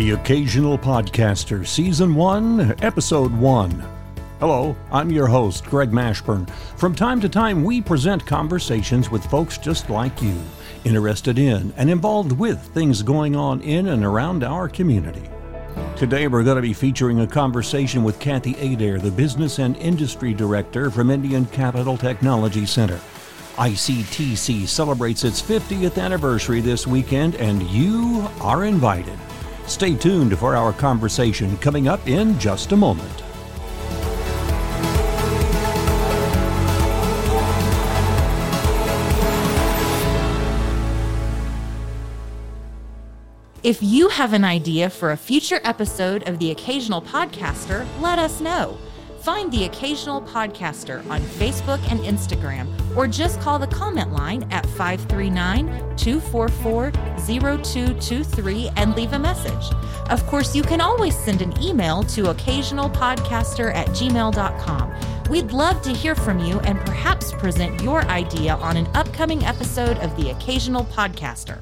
The Occasional Podcaster, Season 1, Episode 1. Hello, I'm your host, Greg Mashburn. From time to time, we present conversations with folks just like you, interested in and involved with things going on in and around our community. Today, we're going to be featuring a conversation with Kathy Adair, the Business and Industry Director from Indian Capital Technology Center. ICTC celebrates its 50th anniversary this weekend, and you are invited. Stay tuned for our conversation coming up in just a moment. If you have an idea for a future episode of The Occasional Podcaster, let us know. Find The Occasional Podcaster on Facebook and Instagram, or just call the comment line at 539-244-0223 and leave a message. Of course, you can always send an email to occasionalpodcaster@gmail.com. We'd love to hear from you and perhaps present your idea on an upcoming episode of The Occasional Podcaster.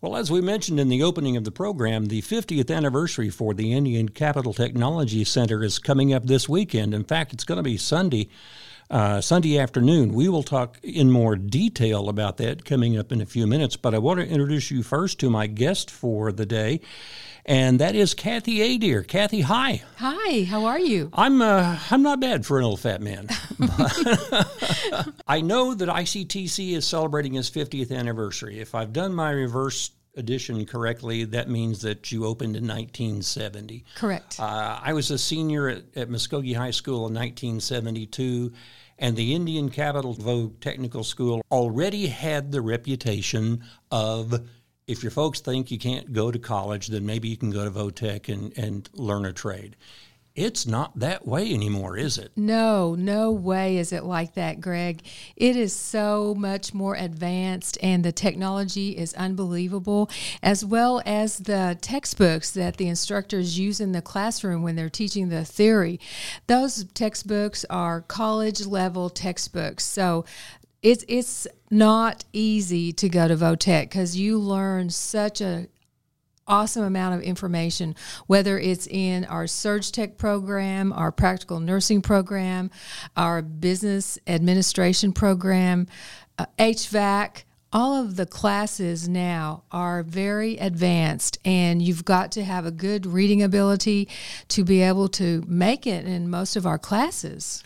Well, as we mentioned in the opening of the program, the 50th anniversary for the Indian Capital Technology Center is coming up this weekend. In fact, it's going to be Sunday afternoon. We will talk in more detail about that coming up in a few minutes, but I want to introduce you first to my guest for the day, and that is Kathy Adair. Kathy, hi. Hi, how are you? I'm not bad for an old fat man. I know that ICTC is celebrating its 50th anniversary. If I've done my reverse edition correctly, that means that you opened in 1970. Correct. I was a senior at Muskogee High School in 1972, and the Indian Capital Vogue Technical School already had the reputation of, if your folks think you can't go to college, then maybe you can go to VOTech and learn a trade. It's not that way anymore, is it? No way is it like that, Greg. It is so much more advanced, and the technology is unbelievable, as well as the textbooks that the instructors use in the classroom when they're teaching the theory. Those textbooks are college-level textbooks, so it's not easy to go to VOTech because you learn such a awesome amount of information, whether it's in our Surge Tech program, our practical nursing program, our business administration program, HVAC. All of the classes now are very advanced, and you've got to have a good reading ability to be able to make it in most of our classes.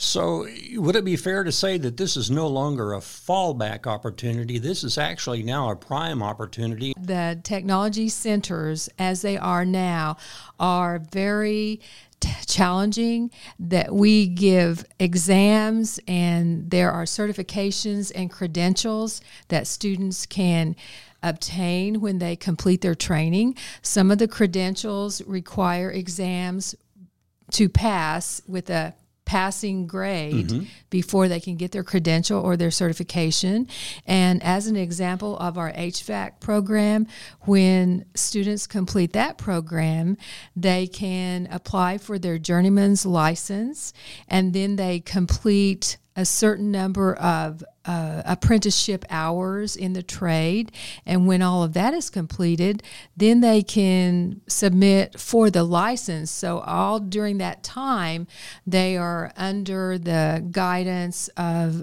So would it be fair to say that this is no longer a fallback opportunity? This is actually now a prime opportunity. The technology centers, as they are now, are very challenging, that we give exams and there are certifications and credentials that students can obtain when they complete their training. Some of the credentials require exams to pass with a passing grade before they can get their credential or their certification. And as an example of our HVAC program, when students complete that program, they can apply for their journeyman's license, and then they complete a certain number of apprenticeship hours in the trade. And when all of that is completed, then they can submit for the license. So all during that time, they are under the guidance of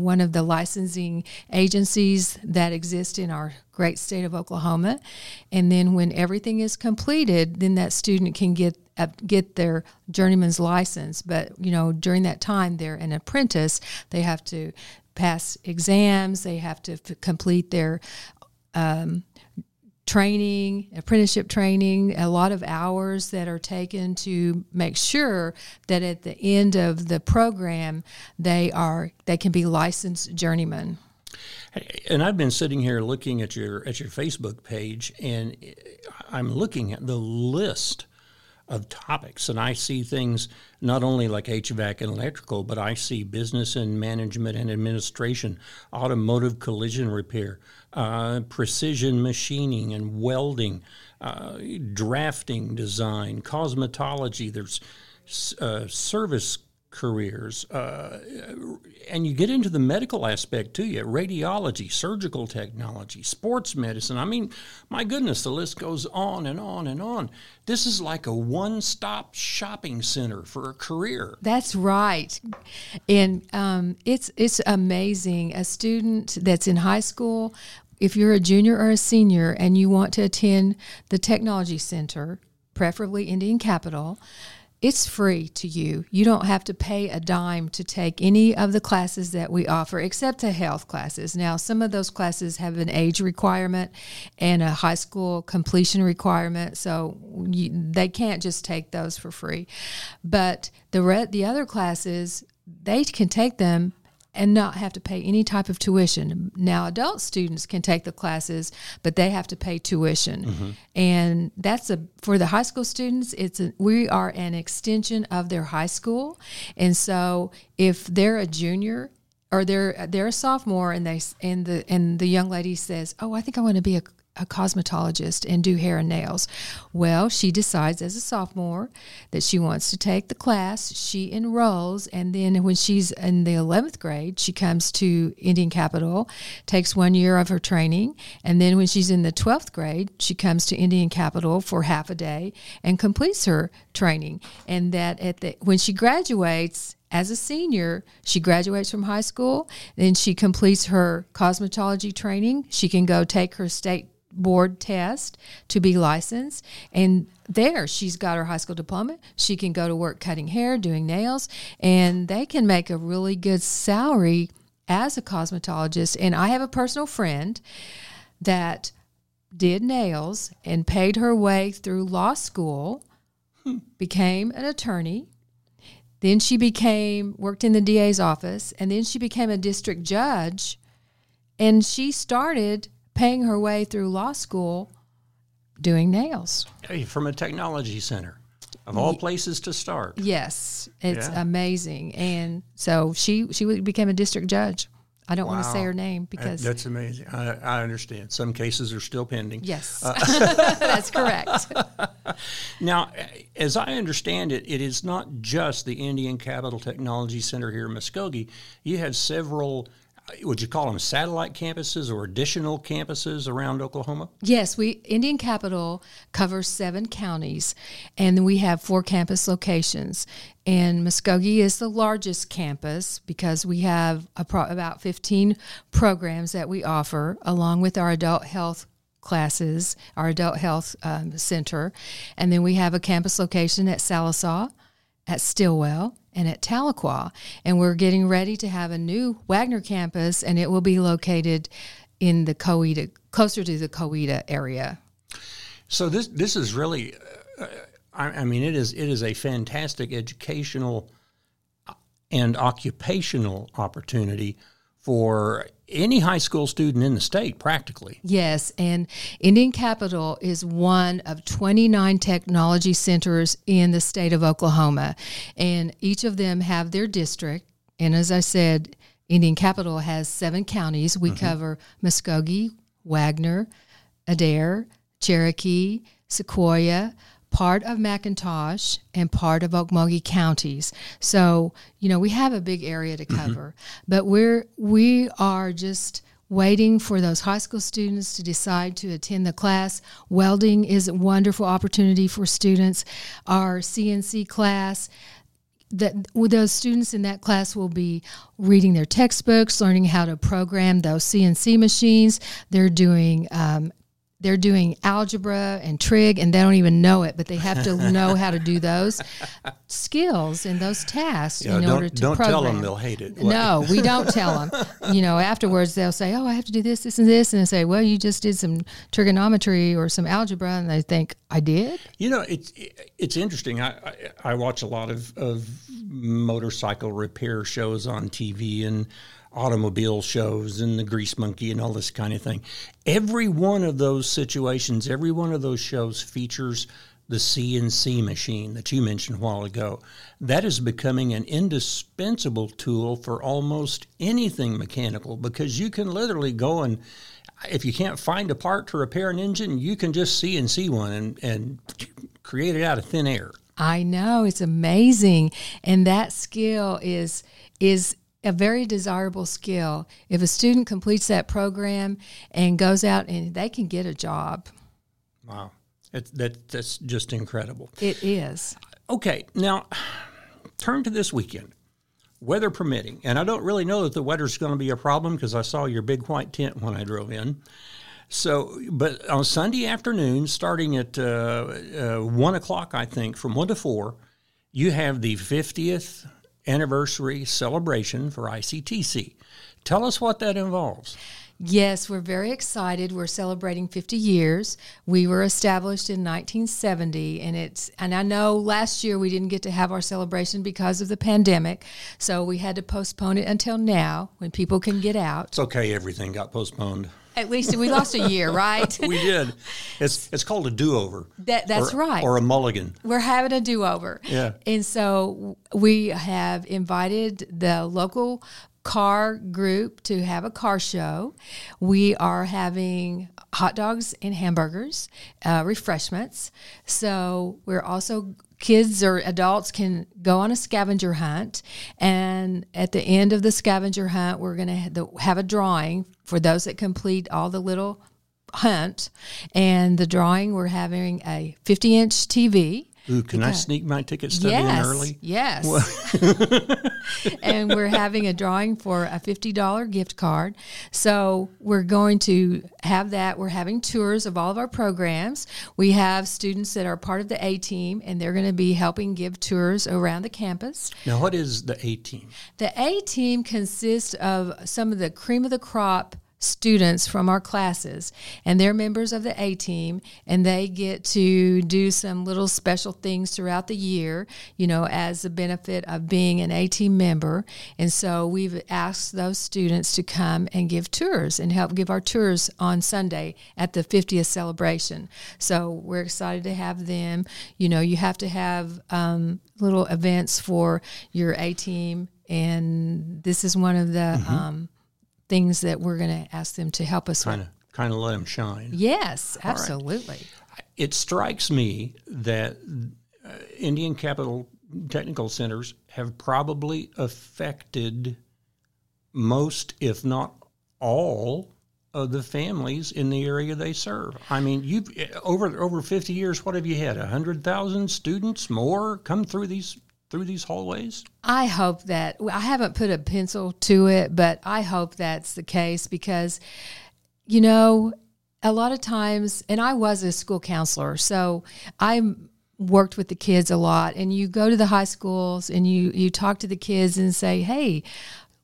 one of the licensing agencies that exist in our great state of Oklahoma. And then when everything is completed, then that student can get their journeyman's license. But, you know, during that time, they're an apprentice. They have to pass exams. They have to complete their training, apprenticeship training, a lot of hours that are taken to make sure that at the end of the program, they can be licensed journeymen. And I've been sitting here looking at your Facebook page, and I'm looking at the list of topics, and I see things not only like HVAC and electrical, but I see business and management and administration, automotive collision repair, precision machining and welding, drafting design, cosmetology, there's service careers, and you get into the medical aspect too. You radiology, surgical technology, sports medicine. I mean, my goodness, the list goes on and on and on. This is like a one-stop shopping center for a career. That's right, and it's amazing. A student that's in high school, if you're a junior or a senior and you want to attend the technology center, preferably Indian Capital, it's free to you. You don't have to pay a dime to take any of the classes that we offer, except the health classes. Now, some of those classes have an age requirement and a high school completion requirement, so they can't just take those for free. But the other classes, they can take them and not have to pay any type of tuition. Now, adult students can take the classes, but they have to pay tuition. Mm-hmm. And that's for the high school students, we are an extension of their high school. And so if they're a junior or they're a sophomore and the young lady says, "Oh, I think I want to be a cosmetologist and do hair and nails." Well, she decides as a sophomore that she wants to take the class. She enrolls, and then when she's in the 11th grade, she comes to Indian Capital, takes 1 year of her training, and then when she's in the 12th grade, she comes to Indian Capital for half a day and completes her training. And that when she graduates as a senior, she graduates from high school, then she completes her cosmetology training. She can go take her state board test to be licensed, and there she's got her high school diploma. She can go to work cutting hair, doing nails, and they can make a really good salary as a cosmetologist. And I have a personal friend that did nails and paid her way through law school, became an attorney. Then she worked in the DA's office, and then she became a district judge, and she started paying her way through law school doing nails. Hey, from a technology center, of all places to start. Yes, it's amazing. And so she became a district judge. I don't want to say her name because... That's amazing. I understand. Some cases are still pending. Yes, that's correct. Now, as I understand it, it is not just the Indian Capital Technology Center here in Muskogee. You have several, would you call them satellite campuses or additional campuses around Oklahoma? Yes, Indian Capital covers 7 counties, and we have 4 campus locations. And Muskogee is the largest campus because we have about 15 programs that we offer, along with our adult health classes, our adult health center. And then we have a campus location at Sallisaw, at Stilwell, and at Tahlequah. And we're getting ready to have a new Wagner campus, and it will be located in the Coita, closer to the Coita area. So this is really... I mean, it is a fantastic educational and occupational opportunity for any high school student in the state, practically. Yes, and Indian Capital is one of 29 technology centers in the state of Oklahoma, and each of them have their district. And as I said, Indian Capital has 7 counties. We cover Muskogee, Wagner, Adair, Cherokee, Sequoia, part of McIntosh, and part of Okmulgee counties. So, we have a big area to cover, but we are just waiting for those high school students to decide to attend the class. Welding is a wonderful opportunity for students. Our CNC class, those students in that class will be reading their textbooks, learning how to program those CNC machines. They're doing algebra and trig, and they don't even know it, but they have to know how to do those skills and those tasks in order to program. Don't tell them, they'll hate it. No, we don't tell them. Afterwards they'll say, "Oh, I have to do this, this, and this," and they say, "Well, you just did some trigonometry or some algebra," and they think, "I did?" It's interesting. I watch a lot of motorcycle repair shows on TV and automobile shows and the Grease Monkey and all this kind of thing. Every one of those situations, every one of those shows features the CNC machine that you mentioned a while ago. That is becoming an indispensable tool for almost anything mechanical, because you can literally go and, if you can't find a part to repair an engine, you can just CNC one and create it out of thin air. I know, it's amazing. And that skill is a very desirable skill. If a student completes that program and goes out, and they can get a job. Wow. That's just incredible. It is. Okay, now turn to this weekend, weather permitting. And I don't really know that the weather's going to be a problem because I saw your big white tent when I drove in. So, but on Sunday afternoon, starting at 1 o'clock, I think, from 1 to 4, you have the 50th anniversary celebration for ICTC. Tell us what that involves. Yes, we're very excited. We're celebrating 50 years. We were established in 1970, and I know last year we didn't get to have our celebration because of the pandemic, so we had to postpone it until now when people can get out. It's okay, everything got postponed. At least we lost a year, right? We did. It's called a do-over. That's right. Or a mulligan. We're having a do-over. Yeah. And so we have invited the local car group to have a car show. We are having hot dogs and hamburgers, refreshments. So we're also... Kids or adults can go on a scavenger hunt, and at the end of the scavenger hunt, we're going to have a drawing for those that complete all the little hunt, and the drawing, we're having a 50-inch TV. Ooh, I sneak my ticket study in early? Yes. Well. And we're having a drawing for a $50 gift card. So we're going to have that. We're having tours of all of our programs. We have students that are part of the A-Team, and they're going to be helping give tours around the campus. Now, what is the A-Team? The A-Team consists of some of the cream of the crop students from our classes, and they're members of the A-Team, and they get to do some little special things throughout the year, you know, as the benefit of being an A-Team member. And so we've asked those students to come and give tours and help give our tours on Sunday at the 50th celebration. So we're excited to have them. You know, you have to have little events for your A-Team, and this is one of the things that we're going to ask them to help us with. Kind of let them shine. Yes, absolutely. Right. It strikes me that Indian Capital Technical Centers have probably affected most, if not all, of the families in the area they serve. I mean, you've over 50 years, what have you had? 100,000 students more come through these hallways? I hope that, I haven't put a pencil to it, but I hope that's the case because, you know, a lot of times, and I was a school counselor, so I worked with the kids a lot, and you go to the high schools and you talk to the kids and say, hey,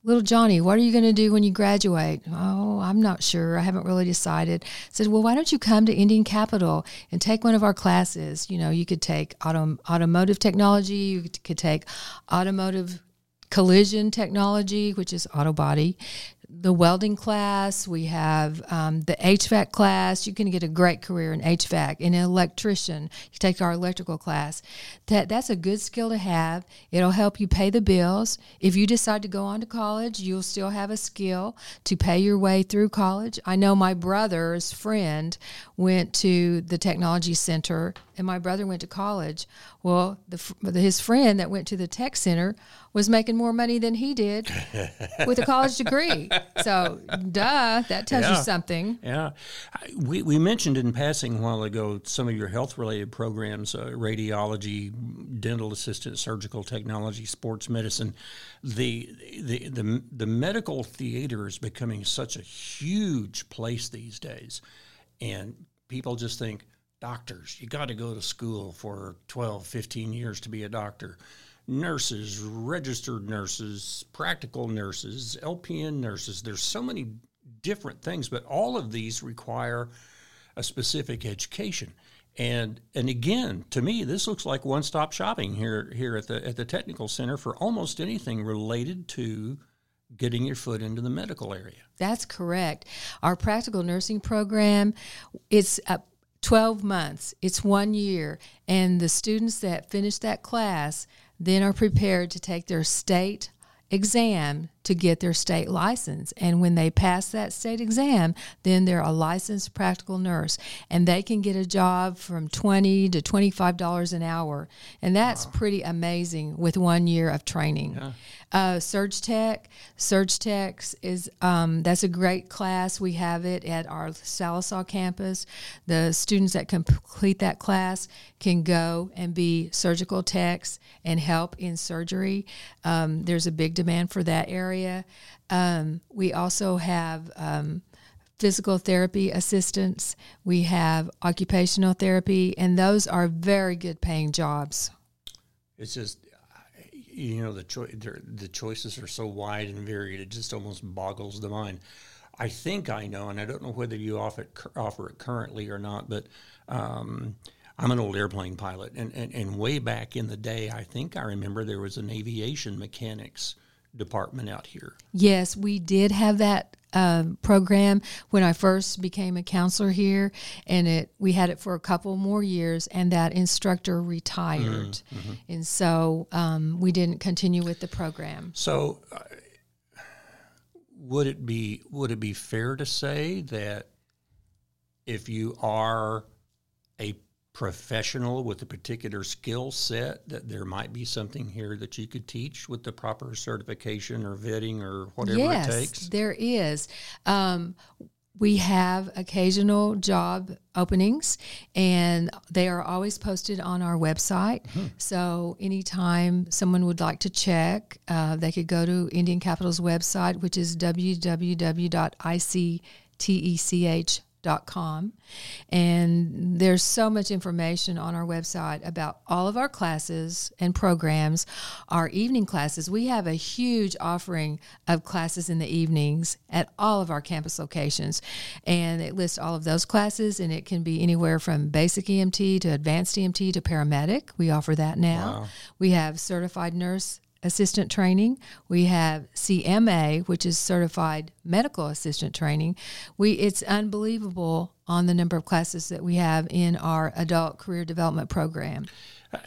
little Johnny, what are you going to do when you graduate? Oh, I'm not sure. I haven't really decided. I said, well, why don't you come to Indian Capital and take one of our classes? You know, you could take automotive technology. You could take automotive collision technology, which is auto body. The welding class. We have the HVAC class. You can get a great career in HVAC. In an electrician, you take our electrical class. That's a good skill to have. It'll help you pay the bills. If you decide to go on to college, you'll still have a skill to pay your way through college. I know my brother's friend went to the technology center, and my brother went to college. Well, his friend that went to the tech center was making more money than he did with a college degree. So, duh, that tells you something. Yeah. We mentioned in passing a while ago some of your health-related programs, radiology, dental assistant, surgical technology, sports medicine. The medical theater is becoming such a huge place these days, and people just think, doctors, you got to go to school for 12, 15 years to be a doctor. Nurses, registered nurses, practical nurses, LPN nurses. There's so many different things, but all of these require a specific education. And again, to me, this looks like one-stop shopping here at the technical center for almost anything related to getting your foot into the medical area. That's correct. Our practical nursing program, it's 12 months. It's 1 year. And the students that finish that class then are prepared to take their state exam to get their state license. And when they pass that state exam, then they're a licensed practical nurse, and they can get a job from $20 to $25 an hour. And that's pretty amazing with 1 year of training. Yeah. Surge Tech is, that's a great class. We have it at our Sallisaw campus. The students that complete that class can go and be surgical techs and help in surgery. There's a big demand for that area. We also have physical therapy assistants. We have occupational therapy, and those are very good paying jobs. It's just, you know, the choices are so wide and varied, it just almost boggles the mind. I think I know, and I don't know whether you offer it currently or not, but I'm an old airplane pilot, and way back in the day, I think I remember there was an aviation mechanics department out here. Yes, we did have that program when I first became a counselor here, and we had it for a couple more years, and that instructor retired, and so we didn't continue with the program. So, would it be fair to say that if you are a professional with a particular skill set, that there might be something here that you could teach with the proper certification or vetting or whatever it takes? Yes, there is. We have occasional job openings, and they are always posted on our website. Mm-hmm. So anytime someone would like to check, they could go to Indian Capital's website, which is www.ictech.com, and there's so much information on our website about all of our classes and programs. Our evening classes, we have a huge offering of classes in the evenings at all of our campus locations, and it lists all of those classes, and it can be anywhere from basic EMT to advanced EMT to paramedic. We offer that now. Wow. We have certified nurse assistant training. We have CMA, which is certified medical assistant training. It's unbelievable on the number of classes that we have in our adult career development program.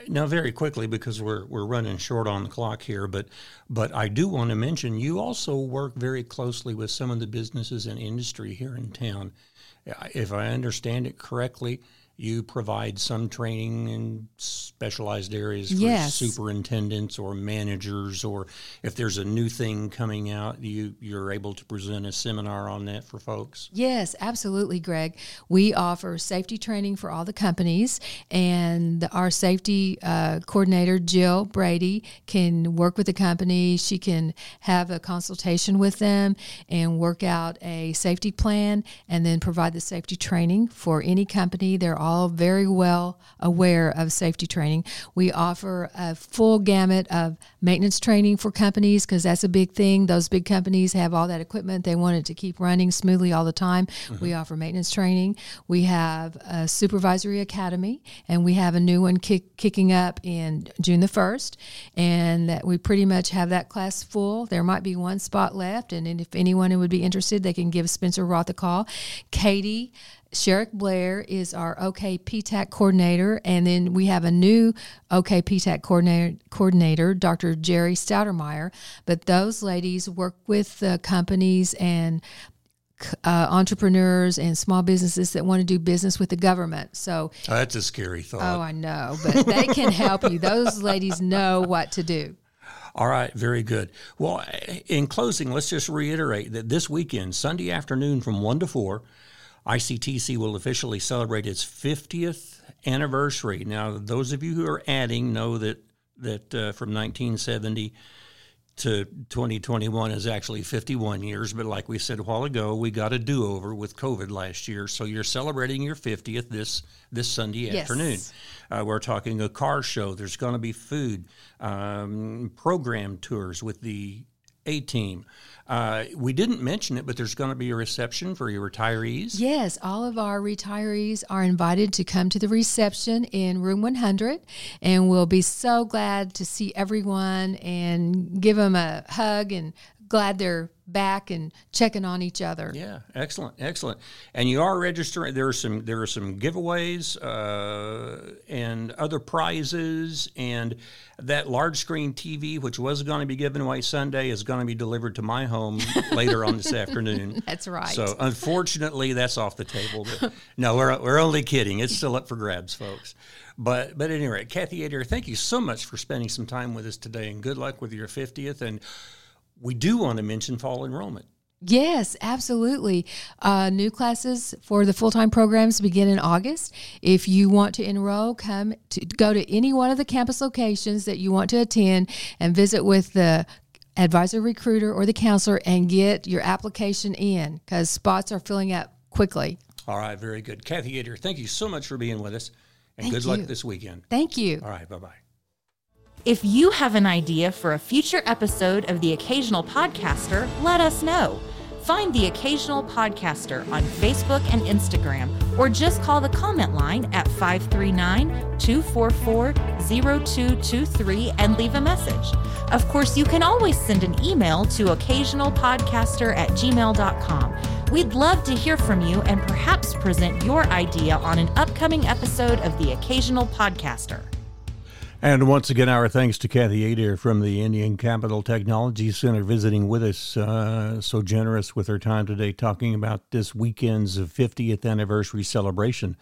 Now, very quickly, because we're running short on the clock here, but I do want to mention you also work very closely with some of the businesses and industry here in town. If I understand it correctly, you provide some training in specialized areas for superintendents or managers, or if there's a new thing coming out, you're able to present a seminar on that for folks? Yes, absolutely, Greg. We offer safety training for all the companies, and our safety coordinator, Jill Brady, can work with the company. She can have a consultation with them and work out a safety plan and then provide the safety training for any company. They're all very well aware of safety training. We offer a full gamut of maintenance training for companies, because that's a big thing. Those big companies have all that equipment. They want it to keep running smoothly all the time. Mm-hmm. We offer maintenance training. We have a supervisory academy, and we have a new one kicking up in June the 1st, and that we pretty much have that class full. There might be one spot left, and if anyone would be interested, they can give Spencer Roth a call. Kathy Sherrick Blair is our OKPTAC coordinator, and then we have a new OKPTAC coordinator, Dr. Jerry Stoudermeyer. But those ladies work with the companies and entrepreneurs and small businesses that want to do business with the government. So that's a scary thought. Oh, I know, but they can help you. Those ladies know what to do. All right, very good. Well, in closing, let's just reiterate that this weekend, Sunday afternoon from 1 to 4, ICTC will officially celebrate its 50th anniversary. Now, those of you who are adding know that from 1970 to 2021 is actually 51 years. But like we said a while ago, we got a do-over with COVID last year. So you're celebrating your 50th this Sunday afternoon. We're talking a car show. There's going to be food, program tours with the A-Team. We didn't mention it, but there's going to be a reception for your retirees. Yes, all of our retirees are invited to come to the reception in room 100, and we'll be so glad to see everyone and give them a hug and glad they're back and checking on each other. Yeah, excellent, excellent. And you are registering. There are some giveaways and other prizes, and that large screen TV, which was going to be given away Sunday, is going to be delivered to my home later on this afternoon. That's right. So unfortunately, that's off the table. But no, we're only kidding. It's still up for grabs, folks. But at any rate, Kathy Adair, thank you so much for spending some time with us today, and good luck with your 50th. And we do want to mention fall enrollment. Yes, absolutely. New classes for the full-time programs begin in August. If you want to enroll, go to any one of the campus locations that you want to attend and visit with the advisor recruiter or the counselor and get your application in, because spots are filling up quickly. All right, very good. Kathy Adair, thank you so much for being with us, and good luck this weekend. Thank you. All right, bye-bye. If you have an idea for a future episode of The Occasional Podcaster, let us know. Find The Occasional Podcaster on Facebook and Instagram, or just call the comment line at 539-244-0223 and leave a message. Of course, you can always send an email to occasionalpodcaster@gmail.com. We'd love to hear from you and perhaps present your idea on an upcoming episode of The Occasional Podcaster. And once again, our thanks to Kathy Adair from the Indian Capital Technology Center visiting with us, so generous with her time today, talking about this weekend's 50th anniversary celebration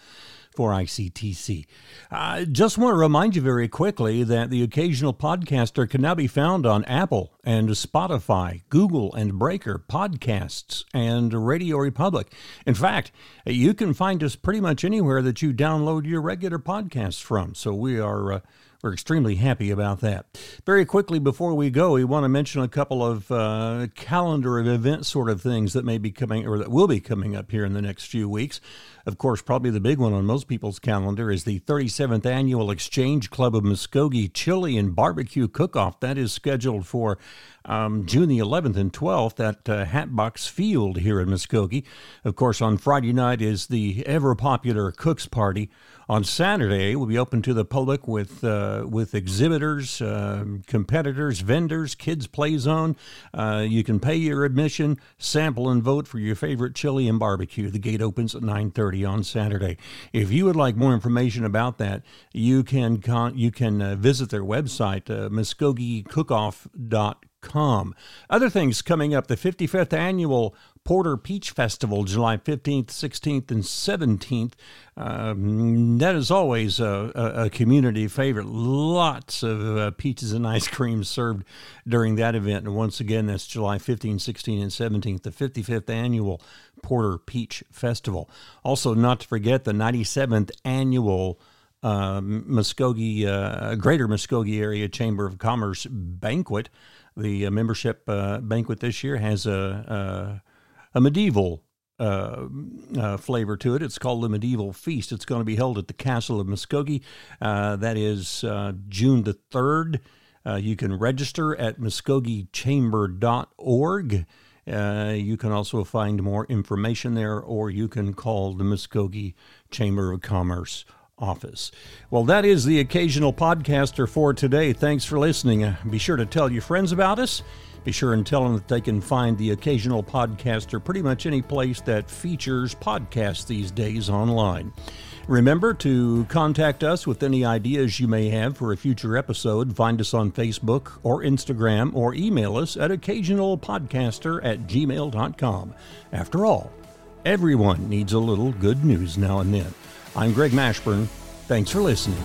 for ICTC. I just want to remind you very quickly that The Occasional Podcaster can now be found on Apple and Spotify, Google and Breaker Podcasts, and Radio Republic. In fact, you can find us pretty much anywhere that you download your regular podcasts from. So we're extremely happy about that. Very quickly, before we go, we want to mention a couple of calendar of event sort of things that may be coming, or that will be coming up here in the next few weeks. Of course, probably the big one on most people's calendar is the 37th Annual Exchange Club of Muskogee Chili and Barbecue Cook-Off. That is scheduled for June the 11th and 12th at Hatbox Field here in Muskogee. Of course, on Friday night is the ever-popular Cook's Party. On Saturday, we'll be open to the public with exhibitors, competitors, vendors, kids' play zone. You can pay your admission, sample and vote for your favorite chili and barbecue. The gate opens at 9:30 on Saturday. If you would like more information about that, you can visit their website, muskogeecookoff.com. Other things coming up, the 55th Annual Porter Peach Festival, July 15th, 16th, and 17th. That is always a community favorite. Lots of peaches and ice cream served during that event. And once again, that's July 15th, 16th, and 17th, the 55th Annual Porter Peach Festival. Also, not to forget the 97th Annual Muskogee, Greater Muskogee Area Chamber of Commerce Banquet. The membership banquet this year has a medieval flavor to it. It's called the Medieval Feast. It's going to be held at the Castle of Muskogee. That is June the 3rd. You can register at muskogeechamber.org. You can also find more information there, or you can call the Muskogee Chamber of Commerce office. Well, that is The Occasional Podcaster for today. Thanks for listening. Be sure to tell your friends about us. Be sure and tell them that they can find The Occasional Podcaster pretty much any place that features podcasts these days online. Remember to contact us with any ideas you may have for a future episode. Find us on Facebook or Instagram, or email us at occasionalpodcaster@gmail.com. After all, everyone needs a little good news now and then. I'm Greg Mashburn. Thanks for listening.